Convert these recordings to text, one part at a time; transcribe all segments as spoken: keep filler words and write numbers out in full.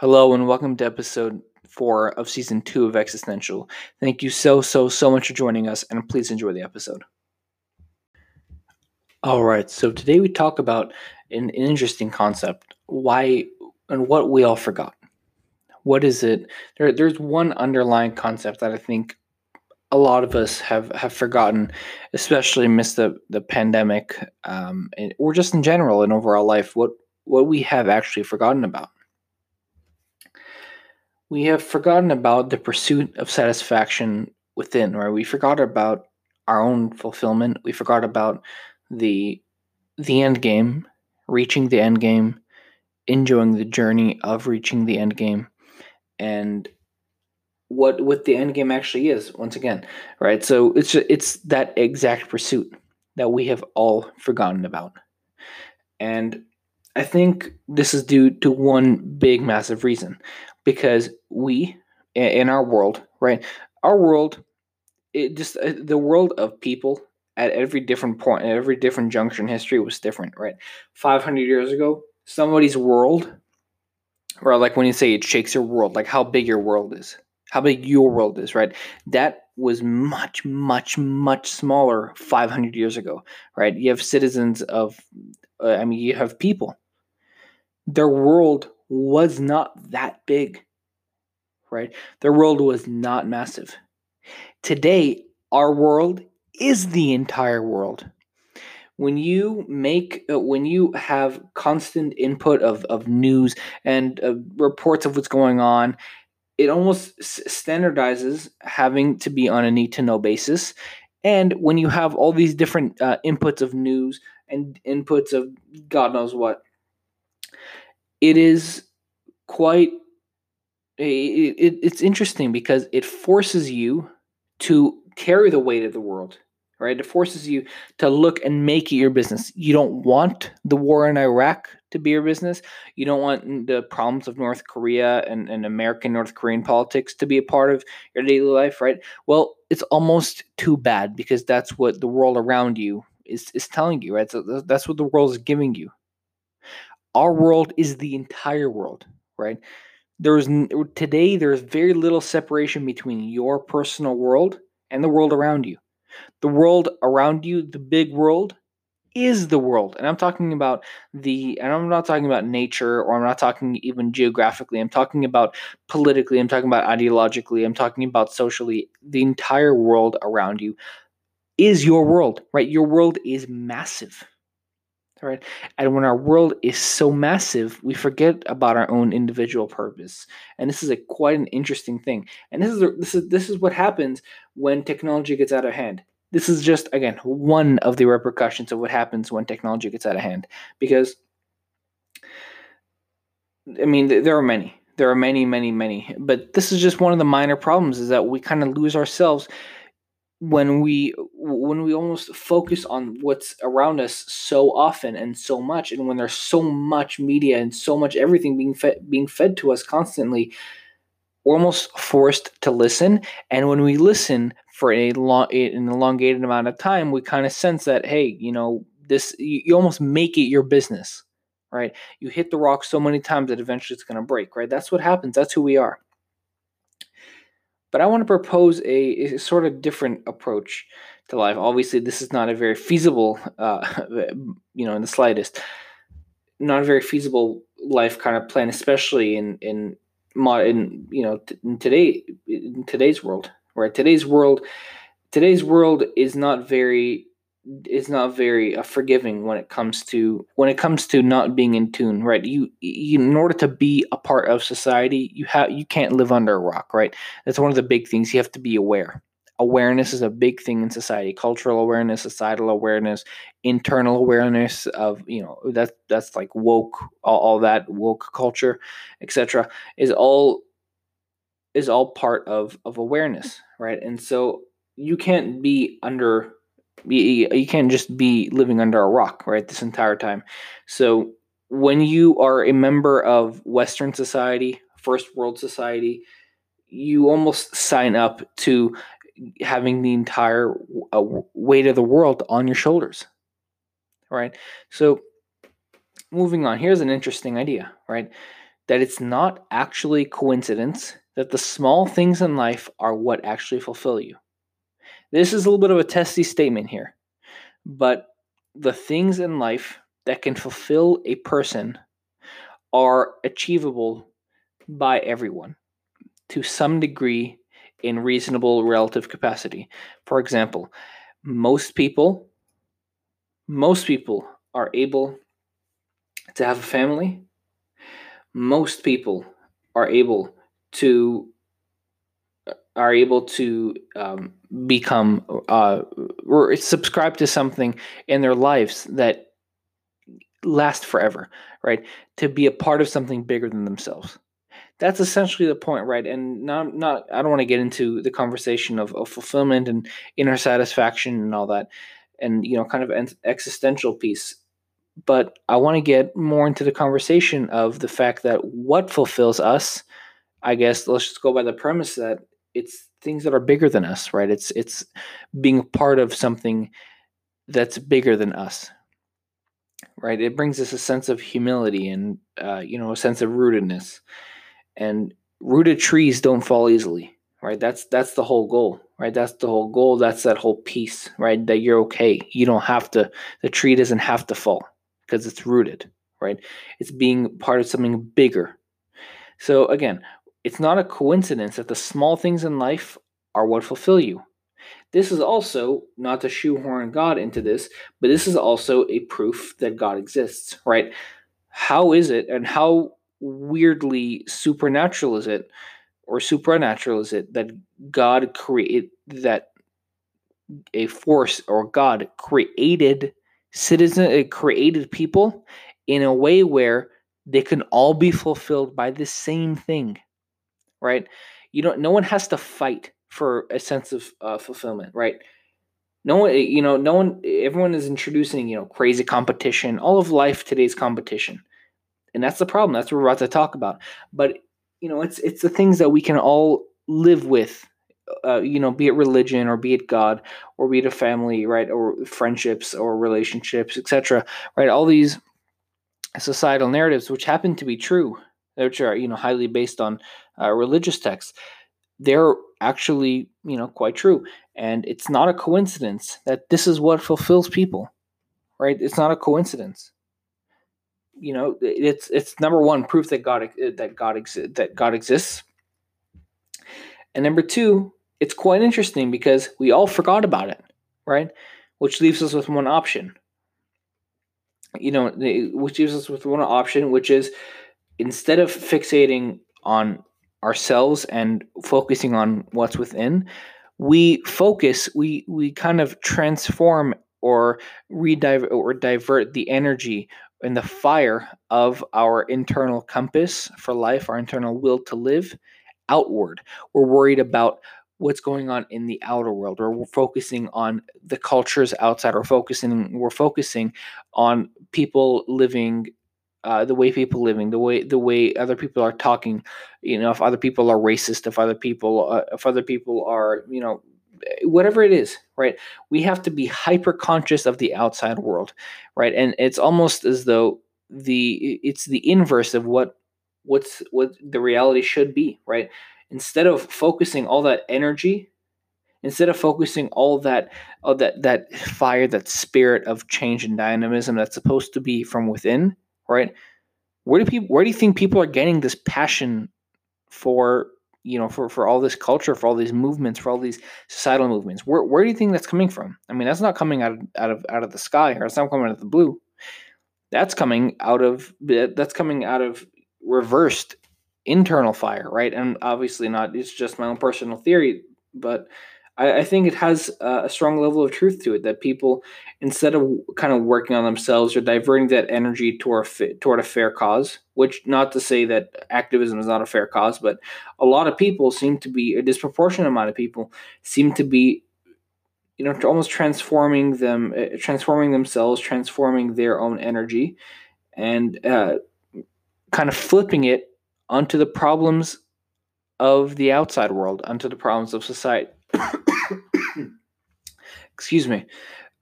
Hello and welcome to episode four of season two of Existential. Thank you so, so, so much for joining us, and please enjoy the episode. All right, so today we talk about an, an interesting concept, why and what we all forgot. What is it? There, there's one underlying concept that I think a lot of us have, have forgotten, especially amidst the, the pandemic, um, or just in general in overall life, what, what we have actually forgotten about. We have forgotten about the pursuit of satisfaction within, right? We forgot about our own fulfillment. We forgot about the the end game, reaching the end game, enjoying the journey of reaching the end game, and what what the end game actually is. Once again, right? So it's it's that exact pursuit that we have all forgotten about, and I think this is due to one big, massive reason. Because we, in our world, right, our world, it just the world of people at every different point, at every different juncture in history was different, right? five hundred years ago, somebody's world, or like when you say it shakes your world, like how big your world is, how big your world is, right? That was much, much, much smaller five hundred years ago, right? You have citizens of, uh, I mean, you have people. Their world was not that big, right? Their world was not massive. Today, our world is the entire world. When you make, uh, when you have constant input of, of news and uh, reports of what's going on, it almost s- standardizes having to be on a need-to-know basis. And when you have all these different uh, inputs of news and inputs of God knows what, It is quite, it, it, it's interesting because it forces you to carry the weight of the world, right? It forces you to look and make it your business. You don't want the war in Iraq to be your business. You don't want the problems of North Korea and, and American North Korean politics to be a part of your daily life, right? Well, it's almost too bad because that's what the world around you is, is telling you, right? So that's what the world is giving you. Our world is the entire world, right? There's today there's very little separation between your personal world and the world around you. The world around you, the big world, is the world. And I'm talking about the, and I'm not talking about nature, or I'm not talking even geographically. I'm talking about politically. I'm talking about ideologically. I'm talking about socially. The entire world around you is your world, right? Your world is massive. All right. And when our world is so massive, we forget about our own individual purpose. And this is a quite an interesting thing. And this is a, this is this is what happens when technology gets out of hand. This is just, again, one of the repercussions of what happens when technology gets out of hand. Because, I mean, th- there are many. There are many, many, many. But this is just one of the minor problems, is that we kind of lose ourselves when we when we almost focus on what's around us so often and so much, and when there's so much media and so much everything being fed, being fed to us constantly, we're almost forced to listen. And when we listen for a long, an elongated amount of time, we kind of sense that, hey, you know, this you, you almost make it your business, right? You hit the rock so many times that eventually it's going to break, right? That's what happens. That's who we are. But I want to propose a, a sort of different approach to life. Obviously, this is not a very feasible, uh, you know, in the slightest, not a very feasible life kind of plan, especially in in, in you know, t- in today in today's world, right? Today's world, today's world is not very is not very uh, forgiving when it comes to when it comes to not being in tune, right? You, you in order to be a part of society, you have you can't live under a rock, right? That's one of the big things. You have to be aware. Awareness is a big thing in society. Cultural awareness, societal awareness, internal awareness of, you know, that's that's like woke, all, all that woke culture, et cetera is all is all part of of awareness, right? And so you can't be under You, you can't just be living under a rock, right, this entire time. So when you are a member of Western society, first world society, you almost sign up to having the entire uh, weight of the world on your shoulders, right? So moving on, here's an interesting idea, right? that it's not actually coincidence that the small things in life are what actually fulfill you. This is a little bit of a testy statement here, but the things in life that can fulfill a person are achievable by everyone to some degree in reasonable relative capacity. For example, most people, most people are able to have a family. Most people are able to are able to um, become uh, or subscribe to something in their lives that last forever, right? To be a part of something bigger than themselves. That's essentially the point, right? And not, not I don't want to get into the conversation of, of fulfillment and inner satisfaction and all that, and you know, kind of an existential piece. But I want to get more into the conversation of the fact that what fulfills us, I guess, let's just go by the premise that it's things that are bigger than us, right? It's it's being a part of something that's bigger than us, right? It brings us a sense of humility and, uh, you know, a sense of rootedness. And rooted trees don't fall easily, right? That's that's the whole goal, right? That's the whole goal. That's that whole piece, right? That you're okay. You don't have to, the tree doesn't have to fall, because it's rooted, right? It's being part of something bigger. So again, it's not a coincidence that the small things in life are what fulfill you. This is also, not to shoehorn God into this, but this is also a proof that God exists, right? How is it, and how weirdly supernatural is it, or supernatural is it, that God created, that a force or God created Citizen, it created people in a way where they can all be fulfilled by the same thing, right? You don't. No one has to fight for a sense of uh, fulfillment, right? No one, you know, no one. Everyone is introducing, you know, crazy competition. All of life today's competition, and that's the problem. That's what we're about to talk about. But you know, it's it's the things that we can all live with. Uh, you know, be it religion or be it God or be it a family, right, or friendships or relationships, et cetera, right? All these societal narratives, which happen to be true, which are, you know, highly based on uh, religious texts, they're actually, you know, quite true. And it's not a coincidence that this is what fulfills people, right? It's not a coincidence. You know, it's it's number one, proof that God that God exists that God exists, and number two. It's quite interesting because we all forgot about it, right? Which leaves us with one option. You know, which leaves us with one option, which is instead of fixating on ourselves and focusing on what's within, we focus, we we kind of transform or rediver or divert the energy and the fire of our internal compass for life, our internal will to live, outward. We're worried about what's going on in the outer world, or we're focusing on the cultures outside, or focusing, we're focusing on people living, uh, the way people living, the way the way other people are talking. You know, if other people are racist, if other people, uh, if other people are, you know, whatever it is, right? We have to be hyper conscious of the outside world, right? And it's almost as though the it's the inverse of what what's what the reality should be, right? Instead of focusing all that energy, instead of focusing all that, all that that fire, that spirit of change and dynamism that's supposed to be from within, right? Where do people? Where do you think people are getting this passion for, you know, for, for all this culture, for all these movements, for all these societal movements? Where where do you think that's coming from? I mean, that's not coming out of, out of out of the sky, or it's not coming out of the blue. That's coming out of that's coming out of reversed internal fire, right? And obviously not, it's just my own personal theory, but I, I think it has uh, a strong level of truth to it, that people, instead of kind of working on themselves or diverting that energy toward a, toward a fair cause, which not to say that activism is not a fair cause, but a lot of people seem to be, a disproportionate amount of people seem to be, you know, almost transforming them, uh, transforming themselves, transforming their own energy, and uh, kind of flipping it onto the problems of the outside world, onto the problems of society. Excuse me.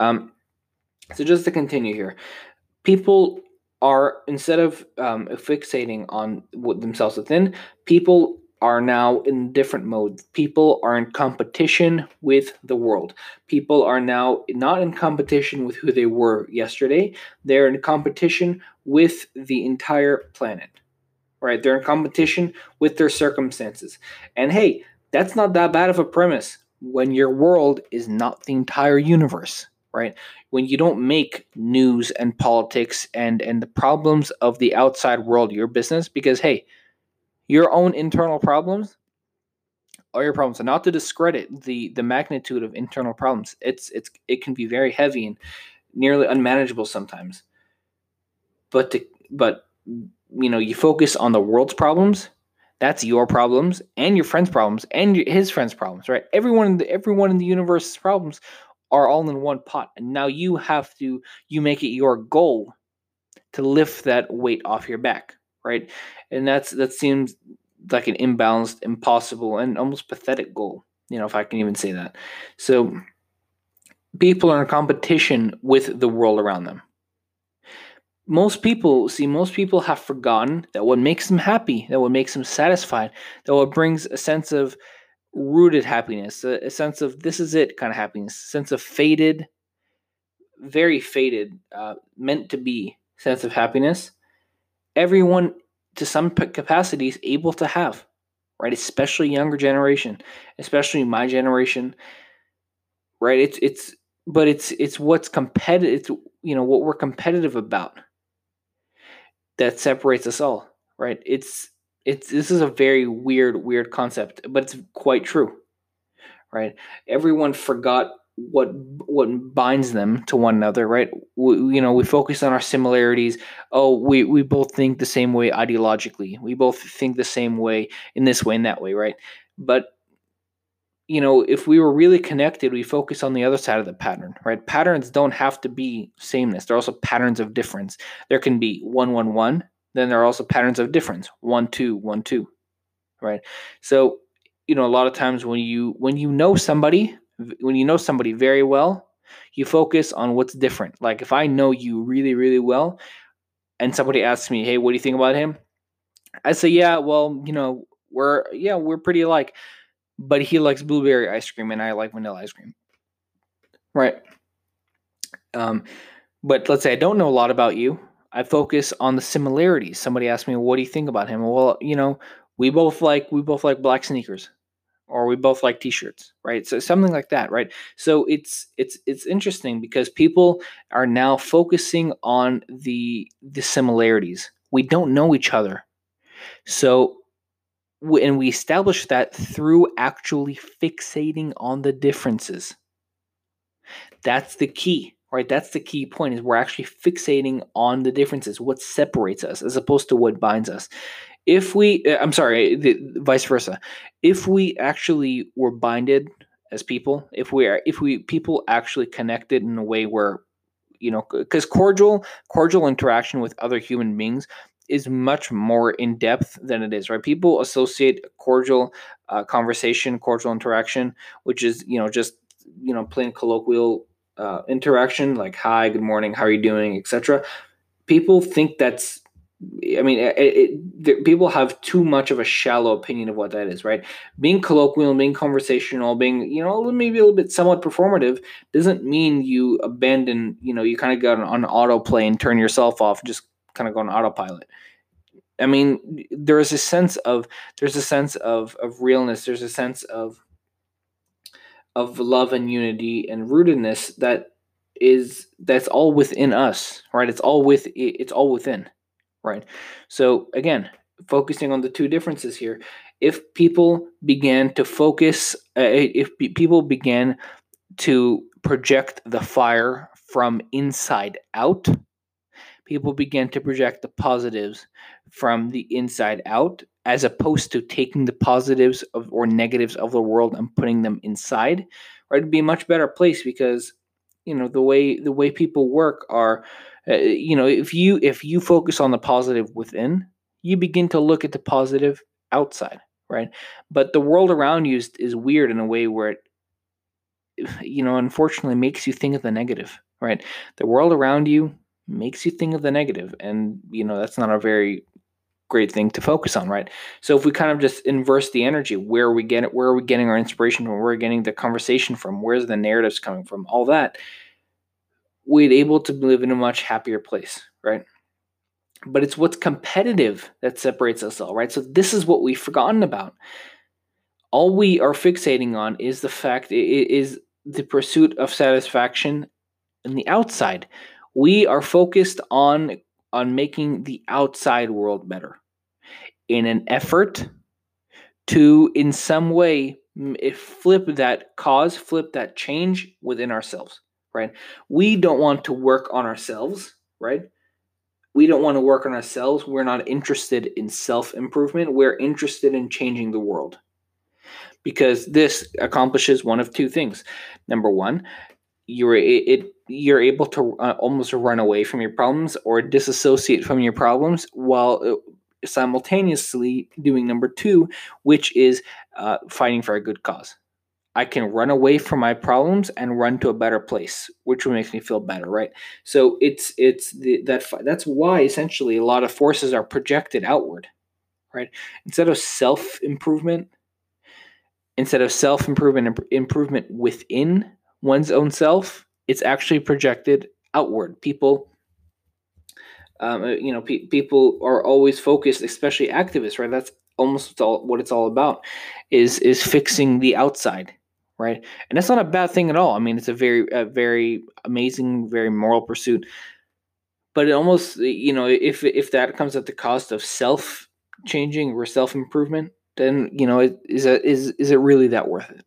Um, so just to continue here, people are, instead of um, fixating on what themselves within, people are now in different modes. People are in competition with the world. People are now not in competition with who they were yesterday. They're in competition with the entire planet, right? They're in competition with their circumstances. And hey, that's not that bad of a premise when your world is not the entire universe, right? When you don't make news and politics and, and the problems of the outside world your business, because hey, your own internal problems are your problems. And not to discredit the the magnitude of internal problems. It's it's it can be very heavy and nearly unmanageable sometimes. But to, but you know, you focus on the world's problems. That's your problems and your friend's problems and your, his friend's problems, right? Everyone in the, everyone in the universe's problems are all in one pot. And now you have to you make it your goal to lift that weight off your back. Right, and that's that seems like an imbalanced, impossible, and almost pathetic goal. You know, if I can even say that. So, people are in competition with the world around them. Most people see. Most people have forgotten that what makes them happy, that what makes them satisfied, that what brings a sense of rooted happiness, a, a sense of this is it kind of happiness, a sense of faded, very faded, uh, meant to be sense of happiness. Everyone to some capacity is able to have, right? Especially younger generation, especially my generation, right? It's, it's, but it's, it's what's competitive, it's, you know, what we're competitive about that separates us all, right? It's, it's, this is a very weird, weird concept, but it's quite true, right? Everyone forgot what what binds them to one another, right? We, you know, we focus on our similarities. Oh, we, we both think the same way ideologically. We both think the same way in this way and that way, right? But, you know, if we were really connected, we focus on the other side of the pattern, right? Patterns don't have to be sameness. They're also patterns of difference. There can be one, one, one. Then there are also patterns of difference. One, two, one, two, right? So, you know, a lot of times when you when you know somebody, When you know somebody very well, you focus on what's different. Like if I know you really, really well and somebody asks me, hey, what do you think about him? I say, yeah, well, you know, we're, yeah, we're pretty alike, but he likes blueberry ice cream and I like vanilla ice cream. Right. Um, but let's say I don't know a lot about you. I focus on the similarities. Somebody asked me, what do you think about him? Well, you know, we both like, we both like black sneakers. Or we both like t-shirts, right? So something like that, right? So it's it's it's interesting because people are now focusing on the the similarities. We don't know each other. So and we establish that through actually fixating on the differences. That's the key, right? That's the key point is we're actually fixating on the differences, what separates us as opposed to what binds us. If we, I'm sorry, the, the vice versa. If we actually were binded as people, if we are, if we people actually connected in a way where, you know, because cordial, cordial interaction with other human beings is much more in depth than it is, right? People associate cordial uh, conversation, cordial interaction, which is, you know, just, you know, plain colloquial uh, interaction, like hi, good morning, how are you doing, et cetera. People think that's. I mean, it, it, the, people have too much of a shallow opinion of what that is, right? Being colloquial, being conversational, being, you know, maybe a little bit somewhat performative doesn't mean you abandon, you know, you kind of go on autoplay and turn yourself off, just kind of go on autopilot. I mean, there is a sense of, there's a sense of, of realness. There's a sense of, of love and unity and rootedness that is, that's all within us, right? It's all with, it's all within. Right. So again, focusing on the two differences here, if people began to focus, uh, if be- people began to project the fire from inside out, people began to project the positives from the inside out, as opposed to taking the positives of or negatives of the world and putting them inside, right? It'd be a much better place because, you know, the way the way people work are, uh, you know, if you if you focus on the positive within, you begin to look at the positive outside, right? But the world around you is, is weird in a way where it, you know, unfortunately makes you think of the negative, right? The world around you makes you think of the negative. And, you know, that's not a very great thing to focus on, right? So if we kind of just inverse the energy, where we get it, where are we getting our inspiration from, where are we getting the conversation from, where's the narratives coming from, all that, we'd be able to live in a much happier place, right? But it's what's competitive that separates us all, right? So this is what we've forgotten about. All we are fixating on is the fact, is the pursuit of satisfaction in the outside. We are focused on, on making the outside world better in an effort to, in some way, flip that cause, flip that change within ourselves, right? We don't want to work on ourselves, right? We don't want to work on ourselves. We're not interested in self-improvement. We're interested in changing the world, because this accomplishes one of two things. Number one, you're it you're able to uh, almost run away from your problems or disassociate from your problems, while simultaneously doing number two, which is uh, fighting for a good cause. I can run away from my problems and run to a better place, which makes me feel better, right? So it's it's the, that that's why essentially a lot of forces are projected outward, right? Instead of self improvement, instead of self improvement improvement within one's own self, it's actually projected outward. People, um, you know, pe- people are always focused, especially activists, right? That's almost all, what it's all about, is is fixing the outside. Right. And that's not a bad thing at all. I mean, it's a very, a very amazing, very moral pursuit, but it almost, you know, if, if that comes at the cost of self changing or self improvement, then, you know, it, is, a, is, is it really that worth it?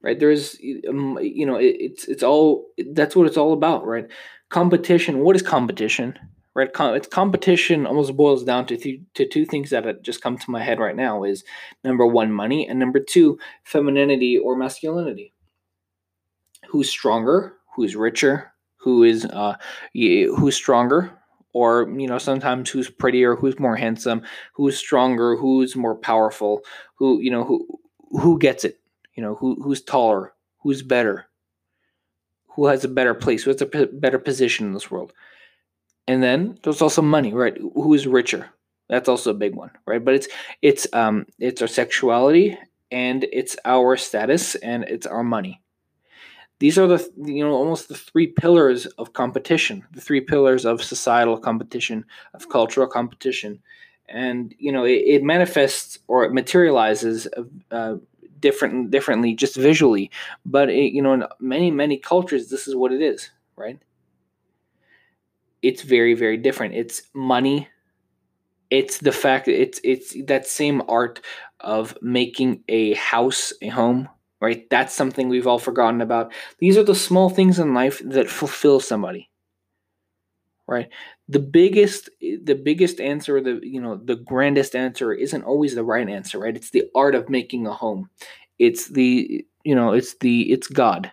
Right. There's, um, you know, it, it's, it's all, that's what it's all about. Right. Competition. What is competition? Right. Com- it's competition almost boils down to th- to two things that just come to my head right now, is number one, money, and number two, femininity or masculinity. Who's stronger? Who's richer? Who is uh who's stronger? Or, you know, sometimes who's prettier, who's more handsome, who's stronger, who's more powerful, who, you know, who who gets it, you know, who who's taller, who's better, who has a better place, who has a p- better position in this world. And then there's also money, right? Who is richer? That's also a big one, right? But it's it's um it's our sexuality, and it's our status, and it's our money. These are the, you know, almost the three pillars of competition, the three pillars of societal competition, of cultural competition, and, you know, it, it manifests or it materializes uh, different differently just visually, but it, you know, in many many cultures, this is what it is, right? It's very, very different. It's money. It's the fact it's it's that same art of making a house a home, right? That's something we've all forgotten about. These are the small things in life that fulfill somebody, right? The biggest, the biggest answer, the, you know, the grandest answer isn't always the right answer, right? It's the art of making a home. It's the, you know, it's the, it's God.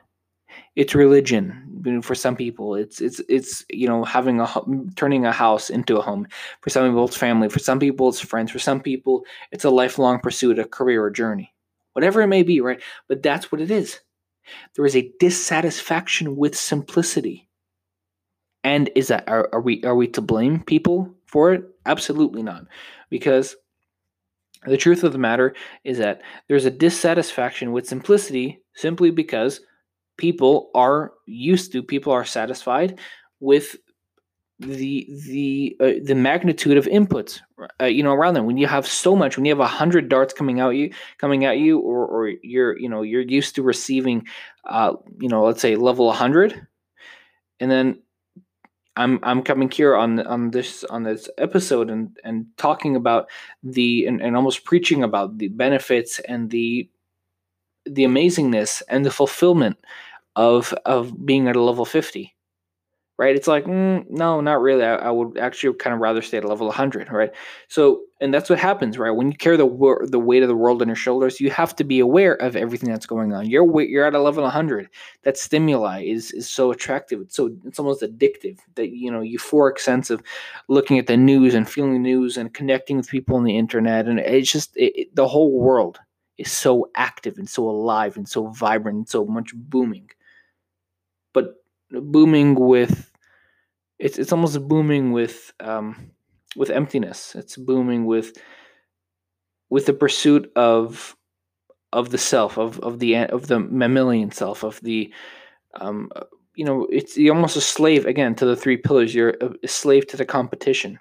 It's religion, you know, for some people. It's it's it's you know, having a turning a house into a home. For some people, it's family. For some people, it's friends. For some people, it's a lifelong pursuit, a career, a journey, whatever it may be, right? But that's what it is. There is a dissatisfaction with simplicity, and is that are, are we are we to blame people for it? Absolutely not, because the truth of the matter is that there's a dissatisfaction with simplicity simply because people are used to, people are satisfied with the the uh, the magnitude of inputs, uh, you know, around them. When you have so much, when you have a hundred darts coming out you, coming at you, or or you're you know you're used to receiving, uh, you know, let's say level a hundred, and then I'm I'm coming here on on this on this episode and and talking about the and, and almost preaching about the benefits and the. the amazingness and the fulfillment of of being at a level fifty, right? It's like, mm, no, not really. I, I would actually kind of rather stay at a level one hundred, right? So, and that's what happens, right? When you carry the the weight of the world on your shoulders, you have to be aware of everything that's going on. You're you're at a level one hundred. That stimuli is is so attractive. It's so it's almost addictive. That, you know, euphoric sense of looking at the news and feeling the news and connecting with people on the internet, and it's just it, it, the whole world is so active and so alive and so vibrant and so much booming. But booming with it's it's almost booming with um, with emptiness. It's booming with with the pursuit of of the self, of of the of the mammalian self, of the um, you know, it's you're almost a slave again to the three pillars. You're a slave to the competition.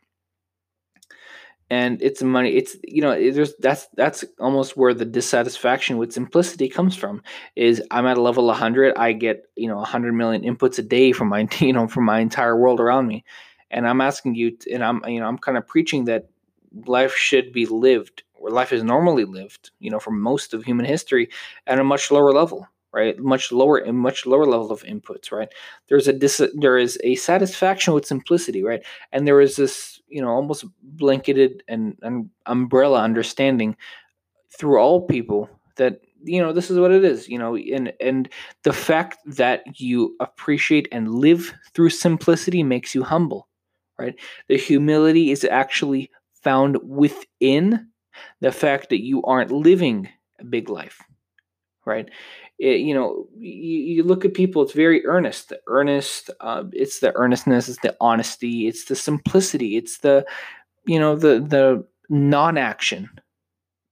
And it's money. It's you know. There's that's that's almost where the dissatisfaction with simplicity comes from. Is I'm at a level one hundred. I get you know one hundred million inputs a day from my you know from my entire world around me, and I'm asking you. To, and I'm you know I'm kind of preaching that life should be lived, or life is normally lived. You know, for most of human history, at a much lower level, right? Much lower and much lower level of inputs, right? There's a dis- there is a satisfaction with simplicity, right? And there is this. You know, almost blanketed and, and umbrella understanding through all people that, you know, this is what it is, you know, and, and the fact that you appreciate and live through simplicity makes you humble, right? The humility is actually found within the fact that you aren't living a big life, right? It, you know, you, you look at people, it's very earnest, the earnest, uh, it's the earnestness, it's the honesty, it's the simplicity, it's the, you know, the, the non-action.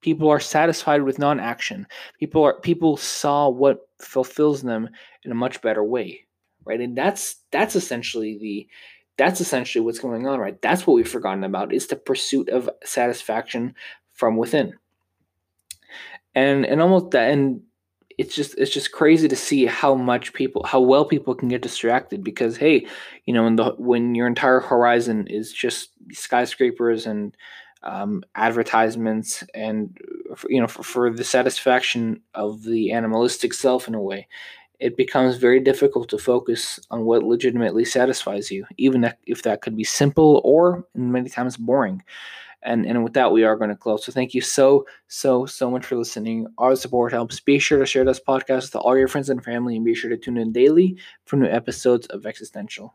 People are satisfied with non-action. People are, people saw what fulfills them in a much better way, right? And that's, that's essentially the, that's essentially what's going on, right? That's what we've forgotten about, is the pursuit of satisfaction from within. And, and almost that, and, It's just it's just crazy to see how much people how well people can get distracted, because hey, you know, when the when your entire horizon is just skyscrapers and um, advertisements and you know for, for the satisfaction of the animalistic self in a way, it becomes very difficult to focus on what legitimately satisfies you, even if that could be simple or many times boring. And and with that, we are going to close. So thank you so, so, so much for listening. Our support helps. Be sure to share this podcast with all your friends and family, and be sure to tune in daily for new episodes of Existential.